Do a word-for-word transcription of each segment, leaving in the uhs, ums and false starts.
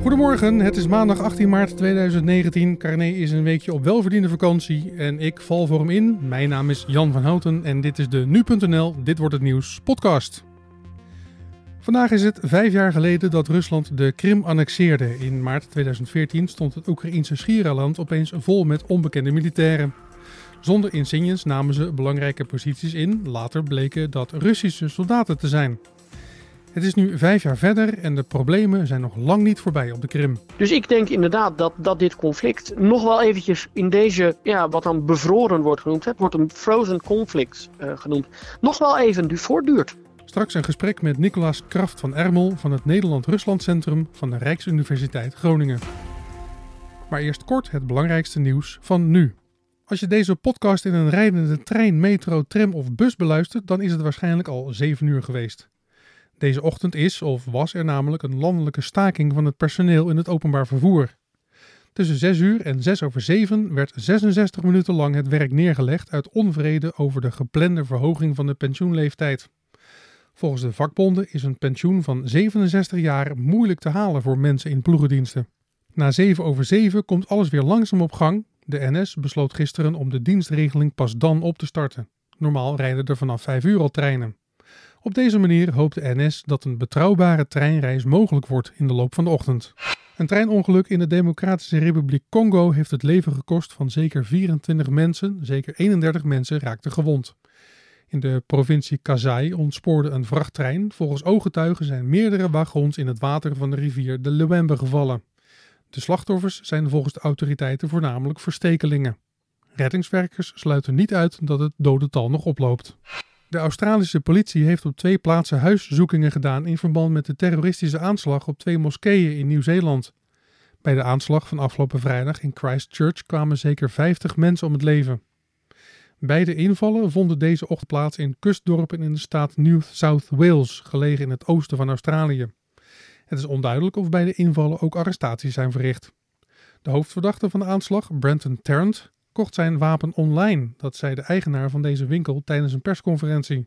Goedemorgen, het is maandag achttien maart tweeduizend negentien. Carné is een weekje op welverdiende vakantie en ik val voor hem in. Mijn naam is Jan van Houten en dit is de Nu.nl Dit Wordt Het Nieuws podcast. Vandaag is het vijf jaar geleden dat Rusland de Krim annexeerde. In maart tweeduizend veertien stond het Oekraïnse schiereiland opeens vol met onbekende militairen. Zonder insignes namen ze belangrijke posities in. Later bleken dat Russische soldaten te zijn. Het is nu vijf jaar verder en de problemen zijn nog lang niet voorbij op de Krim. Dus ik denk inderdaad dat, dat dit conflict nog wel eventjes in deze, ja, wat dan bevroren wordt genoemd, het wordt een frozen conflict uh, genoemd, nog wel even voortduurt. Straks een gesprek met Nicolaas Kraft van Ermel van het Nederland-Rusland Centrum van de Rijksuniversiteit Groningen. Maar eerst kort het belangrijkste nieuws van nu. Als je deze podcast in een rijdende trein, metro, tram of bus beluistert, dan is het waarschijnlijk al zeven uur geweest. Deze ochtend is of was er namelijk een landelijke staking van het personeel in het openbaar vervoer. Tussen zes uur en zes over zeven werd zesenzestig minuten lang het werk neergelegd uit onvrede over de geplande verhoging van de pensioenleeftijd. Volgens de vakbonden is een pensioen van zevenenzestig jaar moeilijk te halen voor mensen in ploegendiensten. Na zeven over zeven komt alles weer langzaam op gang. De N S besloot gisteren om de dienstregeling pas dan op te starten. Normaal rijden er vanaf vijf uur al treinen. Op deze manier hoopt de N S dat een betrouwbare treinreis mogelijk wordt in de loop van de ochtend. Een treinongeluk in de Democratische Republiek Congo heeft het leven gekost van zeker vierentwintig mensen, zeker eenendertig mensen raakten gewond. In de provincie Kasaï ontspoorde een vrachttrein. Volgens ooggetuigen zijn meerdere wagons in het water van de rivier de Lewembe gevallen. De slachtoffers zijn volgens de autoriteiten voornamelijk verstekelingen. Reddingswerkers sluiten niet uit dat het dodental nog oploopt. De Australische politie heeft op twee plaatsen huiszoekingen gedaan in verband met de terroristische aanslag op twee moskeeën in Nieuw-Zeeland. Bij de aanslag van afgelopen vrijdag in Christchurch kwamen zeker vijftig mensen om het leven. Beide invallen vonden deze ochtend plaats in kustdorpen in de staat New South Wales, gelegen in het oosten van Australië. Het is onduidelijk of bij de invallen ook arrestaties zijn verricht. De hoofdverdachte van de aanslag, Brenton Tarrant, kocht zijn wapen online, dat zei de eigenaar van deze winkel tijdens een persconferentie.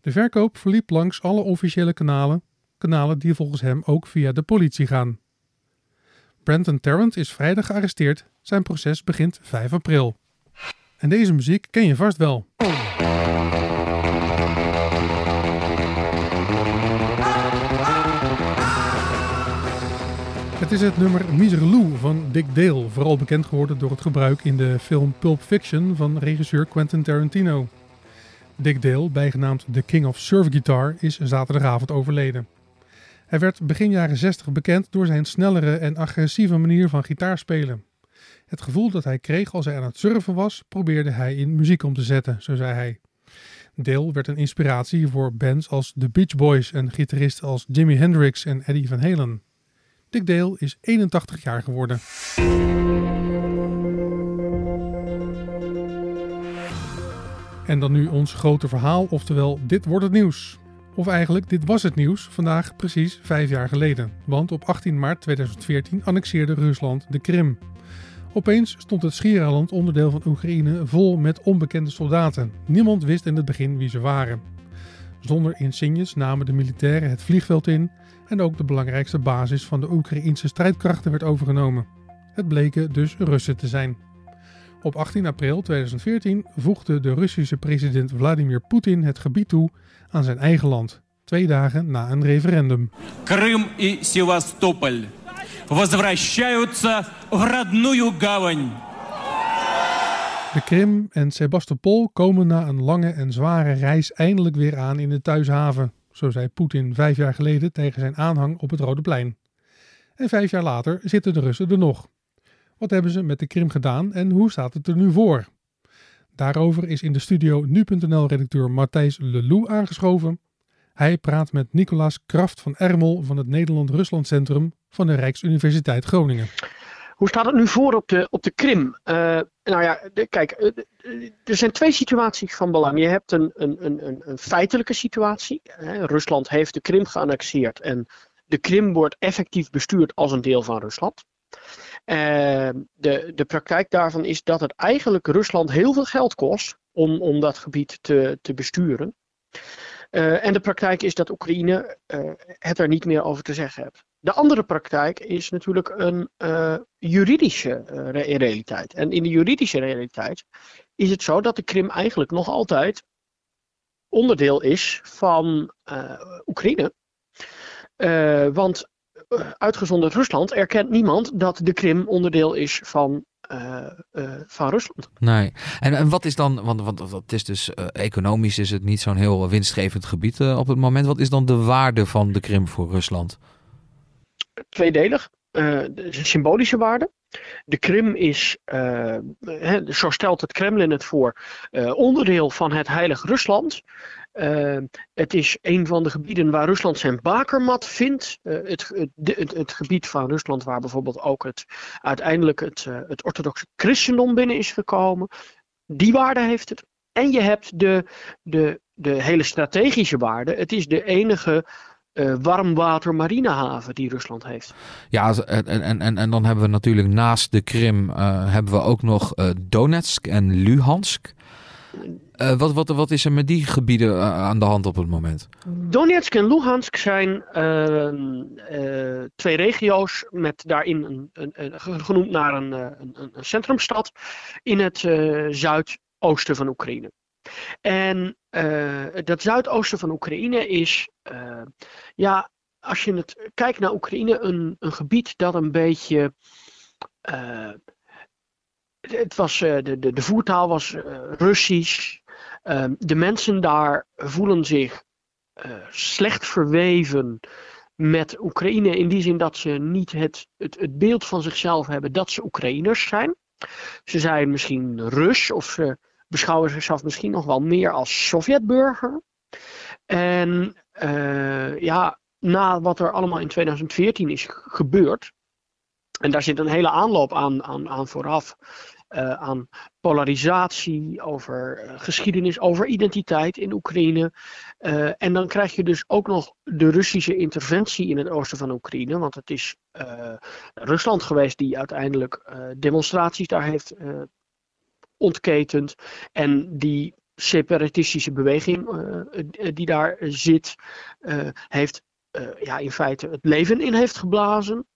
De verkoop verliep langs alle officiële kanalen, kanalen die volgens hem ook via de politie gaan. Brenton Tarrant is vrijdag gearresteerd, zijn proces begint vijf april. En deze muziek ken je vast wel. Het is het nummer Miserloo van Dick Dale, vooral bekend geworden door het gebruik in de film Pulp Fiction van regisseur Quentin Tarantino. Dick Dale, bijgenaamd The King of Surfguitar, is zaterdagavond overleden. Hij werd begin jaren zestig bekend door zijn snellere en agressieve manier van gitaarspelen. Het gevoel dat hij kreeg als hij aan het surfen was, probeerde hij in muziek om te zetten, zo zei hij. Dale werd een inspiratie voor bands als The Beach Boys en gitaristen als Jimi Hendrix en Eddie Van Halen. Dick Dale is eenentachtig jaar geworden. En dan nu ons grote verhaal, oftewel dit wordt het nieuws. Of eigenlijk, dit was het nieuws, vandaag precies vijf jaar geleden. Want op achttien maart tweeduizend veertien annexeerde Rusland de Krim. Opeens stond het schiereiland, onderdeel van Oekraïne, vol met onbekende soldaten. Niemand wist in het begin wie ze waren. Zonder insignes namen de militairen het vliegveld in en ook de belangrijkste basis van de Oekraïnse strijdkrachten werd overgenomen. Het bleken dus Russen te zijn. Op achttien april tweeduizend veertien voegde de Russische president Vladimir Poetin het gebied toe aan zijn eigen land, twee dagen na een referendum. Krim en Sevastopol возвращаются в родную гавань. De Krim en Sebastopol komen na een lange en zware reis eindelijk weer aan in de thuishaven, zo zei Poetin vijf jaar geleden tegen zijn aanhang op het Rode Plein. En vijf jaar later zitten de Russen er nog. Wat hebben ze met de Krim gedaan en hoe staat het er nu voor? Daarover is in de studio nu punt n l-redacteur Matthijs Lelou aangeschoven. Hij praat met Nicolaas Kraft van Ermel van het Nederland-Rusland Centrum van de Rijksuniversiteit Groningen. Hoe staat het nu voor op de, op de Krim? Uh, nou ja, de, kijk, er zijn twee situaties van belang. Je hebt een, een, een, een feitelijke situatie. Hè? Rusland heeft de Krim geannexeerd en de Krim wordt effectief bestuurd als een deel van Rusland. Uh, de, de praktijk daarvan is dat het eigenlijk Rusland heel veel geld kost om, om dat gebied te, te besturen. Uh, en de praktijk is dat Oekraïne uh, het er niet meer over te zeggen heeft. De andere praktijk is natuurlijk een uh, juridische uh, realiteit. En in de juridische realiteit is het zo dat de Krim eigenlijk nog altijd onderdeel is van uh, Oekraïne. Uh, want uitgezonderd Rusland erkent niemand dat de Krim onderdeel is van Uh, uh, van Rusland. Nee. En, en wat is dan, want, want dat is dus uh, economisch is het niet zo'n heel winstgevend gebied uh, op het moment. Wat is dan de waarde van de Krim voor Rusland? Tweedelig. Uh, symbolische waarde. De Krim is, uh, he, zo stelt het Kremlin het voor, uh, onderdeel van het Heilig Rusland. Uh, het is een van de gebieden waar Rusland zijn bakermat vindt. Uh, het, het, het, het gebied van Rusland waar bijvoorbeeld ook het, uiteindelijk het, uh, het orthodoxe christendom binnen is gekomen. Die waarde heeft het. En je hebt de, de, de hele strategische waarde. Het is de enige Uh, warmwater marinehaven die Rusland heeft. Ja, en, en, en dan hebben we natuurlijk naast de Krim uh, hebben we ook nog uh, Donetsk en Luhansk. Uh, wat, wat, wat is er met die gebieden uh, aan de hand op het moment? Donetsk en Luhansk zijn uh, uh, twee regio's met daarin een, een, een, genoemd naar een, een, een centrumstad in het uh, zuidoosten van Oekraïne. En uh, dat zuidoosten van Oekraïne is, uh, ja, als je het, kijkt naar Oekraïne, een, een gebied dat een beetje, uh, het was, uh, de, de, de voertaal was uh, Russisch. Uh, de mensen daar voelen zich uh, slecht verweven met Oekraïne, in die zin dat ze niet het, het, het beeld van zichzelf hebben dat ze Oekraïners zijn. Ze zijn misschien Rus of ze beschouwen zichzelf misschien nog wel meer als Sovjetburger. En uh, ja, na wat er allemaal in tweeduizend veertien is gebeurd, en daar zit een hele aanloop aan, aan, aan vooraf, uh, aan polarisatie over uh, geschiedenis, over identiteit in Oekraïne. Uh, en dan krijg je dus ook nog de Russische interventie in het oosten van Oekraïne, want het is uh, Rusland geweest die uiteindelijk uh, demonstraties daar heeft uh, ontketend. En die separatistische beweging uh, die daar zit, uh, heeft uh, ja, in feite het leven in heeft geblazen.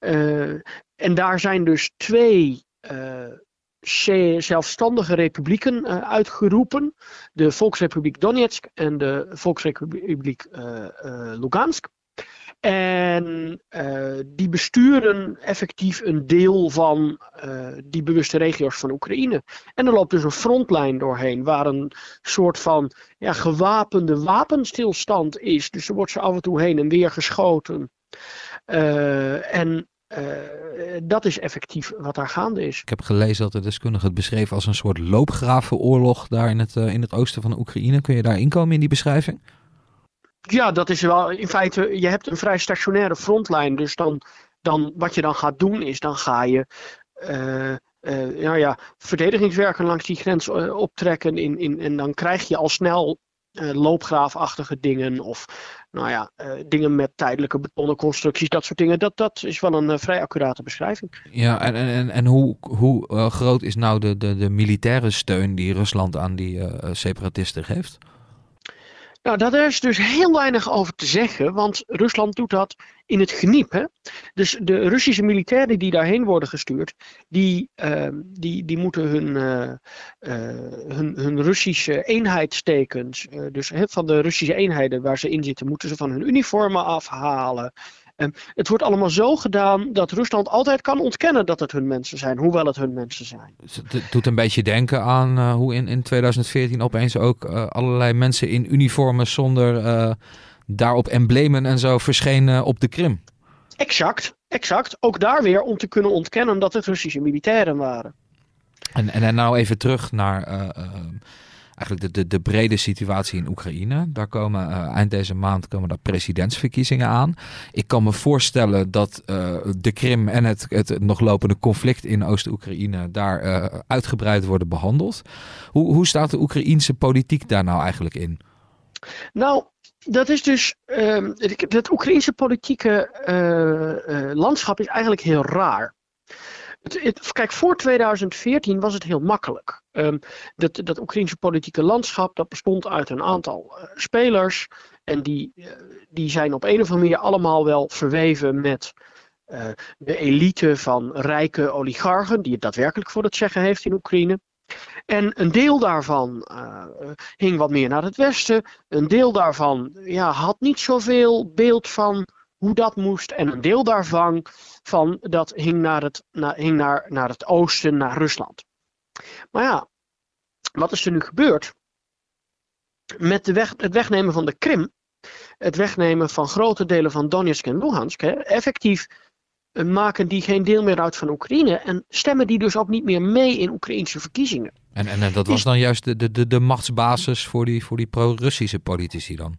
Uh, en daar zijn dus twee uh, zelfstandige republieken uh, uitgeroepen. De Volksrepubliek Donetsk en de Volksrepubliek uh, uh, Lugansk. En uh, die besturen effectief een deel van uh, die bewuste regio's van Oekraïne. En er loopt dus een frontlijn doorheen waar een soort van ja, gewapende wapenstilstand is. Dus er wordt ze af en toe heen en weer geschoten. Uh, en uh, dat is effectief wat daar gaande is. Ik heb gelezen dat de deskundige het beschreef als een soort loopgravenoorlog daar in het, uh, in het oosten van de Oekraïne. Kun je daar inkomen in die beschrijving? Ja, dat is wel in feite, je hebt een vrij stationaire frontlijn, dus dan, dan wat je dan gaat doen is, dan ga je uh, uh, nou ja, verdedigingswerken langs die grens uh, optrekken in, in, en dan krijg je al snel uh, loopgraafachtige dingen of nou ja, uh, dingen met tijdelijke betonnen constructies, dat soort dingen. Dat, dat is wel een uh, vrij accurate beschrijving. Ja, en, en, en hoe, hoe uh, groot is nou de, de, de militaire steun die Rusland aan die uh, separatisten geeft? Nou, dat is dus heel weinig over te zeggen, want Rusland doet dat in het geniep. Hè? Dus de Russische militairen die daarheen worden gestuurd, die, uh, die, die moeten hun, uh, uh, hun, hun Russische eenheidstekens, uh, dus uh, van de Russische eenheden waar ze in zitten, moeten ze van hun uniformen afhalen. Uh, het wordt allemaal zo gedaan dat Rusland altijd kan ontkennen dat het hun mensen zijn, hoewel het hun mensen zijn. Het doet een beetje denken aan uh, hoe in, in tweeduizend veertien opeens ook uh, allerlei mensen in uniformen zonder uh, daarop emblemen en zo verschenen op de Krim. Exact, exact. Ook daar weer om te kunnen ontkennen dat het Russische militairen waren. En, en, en nou even terug naar Uh, uh, Eigenlijk de, de, de brede situatie in Oekraïne. Daar komen uh, eind deze maand komen daar presidentsverkiezingen aan. Ik kan me voorstellen dat uh, de Krim en het, het nog lopende conflict in Oost-Oekraïne daar uh, uitgebreid worden behandeld. Hoe, hoe staat de Oekraïense politiek daar nou eigenlijk in? Nou, dat is dus uh, het Oekraïense politieke uh, uh, landschap is eigenlijk heel raar. Het, het, kijk, voor tweeduizend veertien was het heel makkelijk. Um, dat, dat Oekraïnse politieke landschap, dat bestond uit een aantal uh, spelers. En die, uh, die zijn op een of andere manier allemaal wel verweven met uh, de elite van rijke oligarchen, die het daadwerkelijk voor het zeggen heeft in Oekraïne. En een deel daarvan uh, hing wat meer naar het westen. Een deel daarvan ja, had niet zoveel beeld van hoe dat moest. En een deel daarvan van, dat hing, naar het, na, hing naar, naar het oosten, naar Rusland. Maar ja, wat is er nu gebeurd? Met de weg, het wegnemen van de Krim, het wegnemen van grote delen van Donetsk en Luhansk, hè, effectief maken die geen deel meer uit van Oekraïne en stemmen die dus ook niet meer mee in Oekraïnse verkiezingen. En, en, en dat was dan juist de, de, de machtsbasis voor die, voor die pro-Russische politici dan?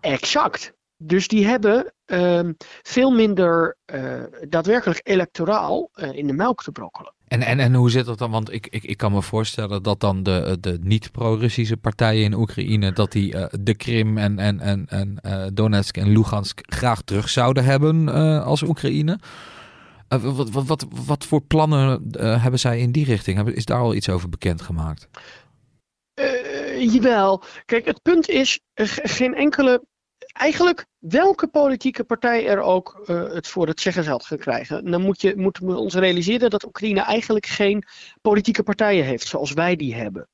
Exact. Dus die hebben uh, veel minder uh, daadwerkelijk electoraal uh, in de melk te brokkelen. En, en, en hoe zit dat dan? Want ik, ik, ik kan me voorstellen dat dan de, de niet-pro-Russische partijen in Oekraïne, dat die uh, de Krim en, en, en, en uh, Donetsk en Lugansk graag terug zouden hebben uh, als Oekraïne. Uh, wat, wat, wat, wat voor plannen uh, hebben zij in die richting? Is daar al iets over bekendgemaakt? Uh, jawel. Kijk, het punt is, uh, geen enkele... Eigenlijk welke politieke partij er ook uh, het voor het zeggen zal gaan krijgen. Dan moet je, moeten we ons realiseren dat Oekraïne eigenlijk geen politieke partijen heeft zoals wij die hebben.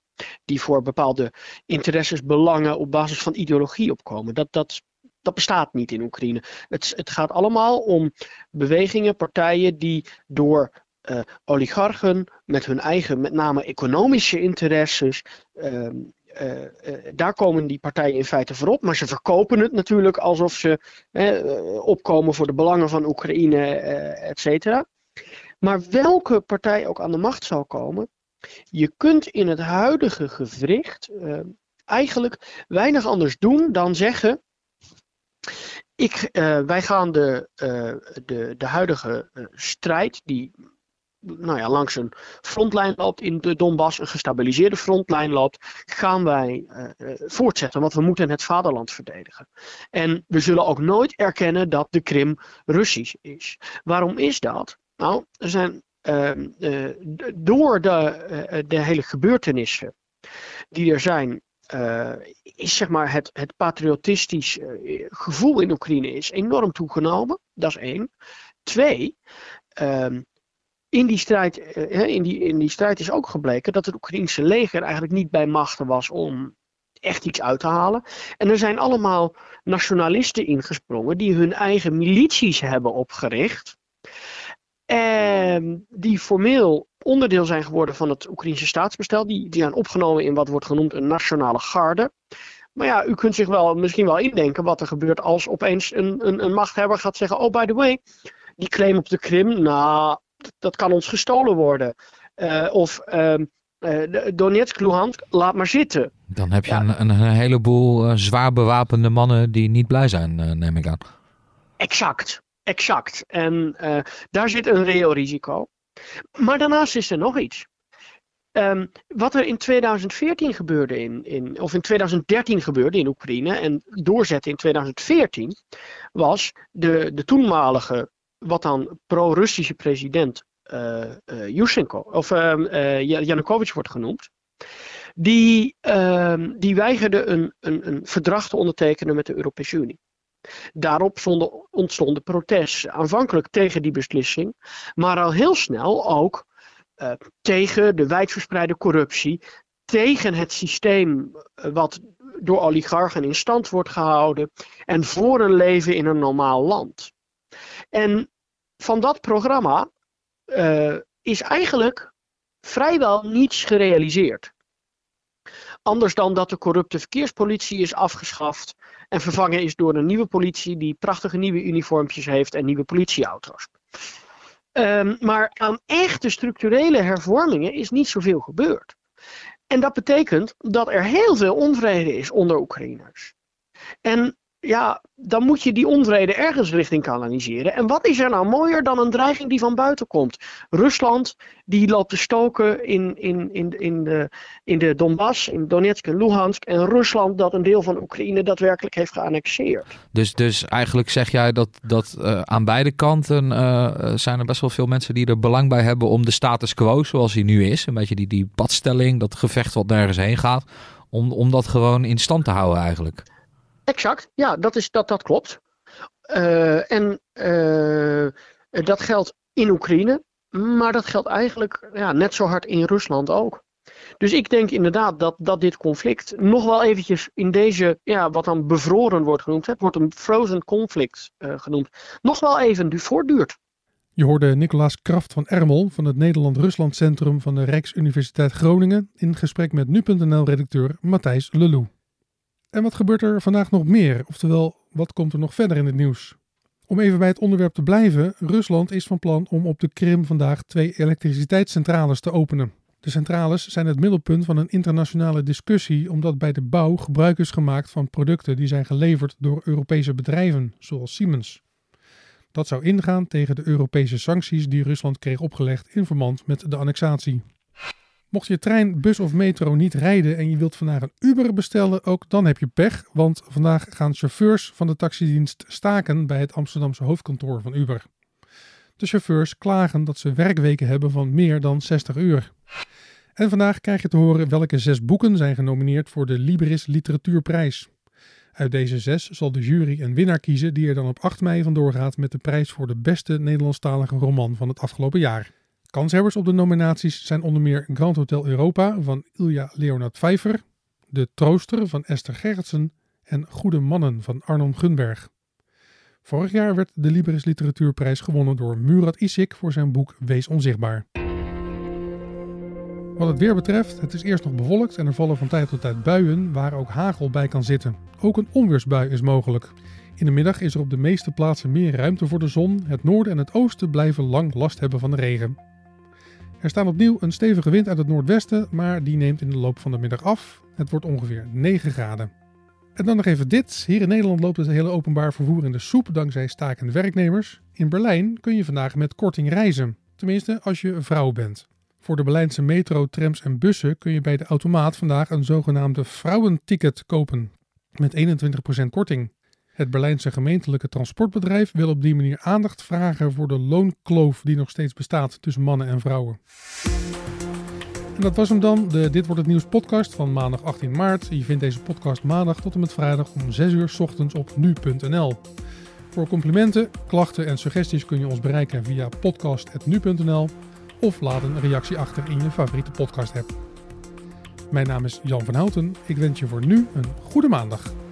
Die voor bepaalde interesses, belangen op basis van ideologie opkomen. Dat, dat, dat bestaat niet in Oekraïne. Het, het gaat allemaal om bewegingen, partijen die door uh, oligarchen met hun eigen, met name economische interesses... Uh, Uh, uh, daar komen die partijen in feite voorop, maar ze verkopen het natuurlijk alsof ze uh, opkomen voor de belangen van Oekraïne, uh, et cetera. Maar welke partij ook aan de macht zal komen, je kunt in het huidige gewricht uh, eigenlijk weinig anders doen dan zeggen, ik, uh, wij gaan de, uh, de, de huidige uh, strijd die... Nou ja, langs een frontlijn loopt in de Donbass, een gestabiliseerde frontlijn loopt, gaan wij uh, voortzetten, want we moeten het vaderland verdedigen. En we zullen ook nooit erkennen dat de Krim Russisch is. Waarom is dat? Nou, er zijn uh, uh, door de, uh, de hele gebeurtenissen die er zijn, uh, is zeg maar het, het patriotistisch uh, gevoel in Oekraïne is enorm toegenomen. Dat is één. Twee, uh, In die, strijd, in, die, in die strijd is ook gebleken dat het Oekraïense leger eigenlijk niet bij machten was om echt iets uit te halen. En er zijn allemaal nationalisten ingesprongen die hun eigen milities hebben opgericht. En die formeel onderdeel zijn geworden van het Oekraïense staatsbestel. Die, die zijn opgenomen in wat wordt genoemd een nationale garde. Maar ja, u kunt zich wel misschien wel indenken wat er gebeurt als opeens een, een, een machthebber gaat zeggen, oh by the way, die claim op de Krim, nou... dat kan ons gestolen worden. Uh, of uh, uh, Donetsk, Luhansk, laat maar zitten. Dan heb je ja. een, een, een heleboel uh, zwaar bewapende mannen die niet blij zijn, uh, neem ik aan. Exact, exact. En uh, daar zit een reëel risico. Maar daarnaast is er nog iets. Um, wat er in tweeduizend veertien gebeurde, in, in, of in tweeduizend dertien gebeurde in Oekraïne en doorzette in tweeduizend veertien, was de, de toenmalige... wat dan pro-Russische president uh, uh, Yushchenko, of uh, uh, Yanukovych wordt genoemd, die, uh, die weigerde een, een, een verdrag te ondertekenen met de Europese Unie. Daarop ontstonden protesten, aanvankelijk tegen die beslissing, maar al heel snel ook uh, tegen de wijdverspreide corruptie, tegen het systeem wat door oligarchen in stand wordt gehouden en voor een leven in een normaal land. En van dat programma uh, is eigenlijk vrijwel niets gerealiseerd. Anders dan dat de corrupte verkeerspolitie is afgeschaft en vervangen is door een nieuwe politie die prachtige nieuwe uniformpjes heeft en nieuwe politieauto's. Um, maar aan echte structurele hervormingen is niet zoveel gebeurd. En dat betekent dat er heel veel onvrede is onder Oekraïners. En ja, dan moet je die onvrede ergens richting kanaliseren. En wat is er nou mooier dan een dreiging die van buiten komt? Rusland, die loopt te stoken in, in, in, in, de, in de Donbass, in Donetsk en Luhansk. En Rusland dat een deel van Oekraïne daadwerkelijk heeft geannexeerd. Dus, dus eigenlijk zeg jij dat, dat uh, aan beide kanten uh, zijn er best wel veel mensen die er belang bij hebben om de status quo zoals die nu is. Een beetje die, die padstelling, dat gevecht wat nergens heen gaat. Om, om dat gewoon in stand te houden eigenlijk. Exact, ja, dat, is, dat, dat klopt. Uh, en uh, dat geldt in Oekraïne, maar dat geldt eigenlijk ja, net zo hard in Rusland ook. Dus ik denk inderdaad dat, dat dit conflict nog wel eventjes in deze, ja, wat dan bevroren wordt genoemd, het wordt een frozen conflict uh, genoemd, nog wel even voortduurt. Je hoorde Nicolaas Kraft van Ermel van het Nederland-Rusland Centrum van de Rijksuniversiteit Groningen in gesprek met nu punt n l-redacteur Matthijs Lelou. En wat gebeurt er vandaag nog meer? Oftewel, wat komt er nog verder in het nieuws? Om even bij het onderwerp te blijven, Rusland is van plan om op de Krim vandaag twee elektriciteitscentrales te openen. De centrales zijn het middelpunt van een internationale discussie omdat bij de bouw gebruik is gemaakt van producten die zijn geleverd door Europese bedrijven, zoals Siemens. Dat zou ingaan tegen de Europese sancties die Rusland kreeg opgelegd in verband met de annexatie. Mocht je trein, bus of metro niet rijden en je wilt vandaag een Uber bestellen, ook dan heb je pech. Want vandaag gaan chauffeurs van de taxidienst staken bij het Amsterdamse hoofdkantoor van Uber. De chauffeurs klagen dat ze werkweken hebben van meer dan zestig uur. En vandaag krijg je te horen welke zes boeken zijn genomineerd voor de Libris Literatuurprijs. Uit deze zes zal de jury een winnaar kiezen die er dan op acht mei vandoor gaat met de prijs voor de beste Nederlandstalige roman van het afgelopen jaar. Kanshebbers op de nominaties zijn onder meer Grand Hotel Europa van Ilja Leonard Pfeiffer, De Trooster van Esther Gerritsen en Goede Mannen van Arnon Gunberg. Vorig jaar werd de Libris Literatuurprijs gewonnen door Murat Isik voor zijn boek Wees Onzichtbaar. Wat het weer betreft, het is eerst nog bewolkt en er vallen van tijd tot tijd buien waar ook hagel bij kan zitten. Ook een onweersbui is mogelijk. In de middag is er op de meeste plaatsen meer ruimte voor de zon. Het noorden en het oosten blijven lang last hebben van de regen. Er staat opnieuw een stevige wind uit het noordwesten, maar die neemt in de loop van de middag af. Het wordt ongeveer negen graden. En dan nog even dit. Hier in Nederland loopt het hele openbaar vervoer in de soep dankzij stakende werknemers. In Berlijn kun je vandaag met korting reizen. Tenminste, als je een vrouw bent. Voor de Berlijnse metro, trams en bussen kun je bij de automaat vandaag een zogenaamde vrouwenticket kopen. Met eenentwintig procent korting. Het Berlijnse gemeentelijke transportbedrijf wil op die manier aandacht vragen voor de loonkloof die nog steeds bestaat tussen mannen en vrouwen. En dat was hem dan, de Dit Wordt Het Nieuws podcast van maandag achttien maart. Je vindt deze podcast maandag tot en met vrijdag om zes uur 's ochtends op nu punt n l. Voor complimenten, klachten en suggesties kun je ons bereiken via podcast punt nu punt n l of laat een reactie achter in je favoriete podcast app. Mijn naam is Jan van Houten. Ik wens je voor nu een goede maandag.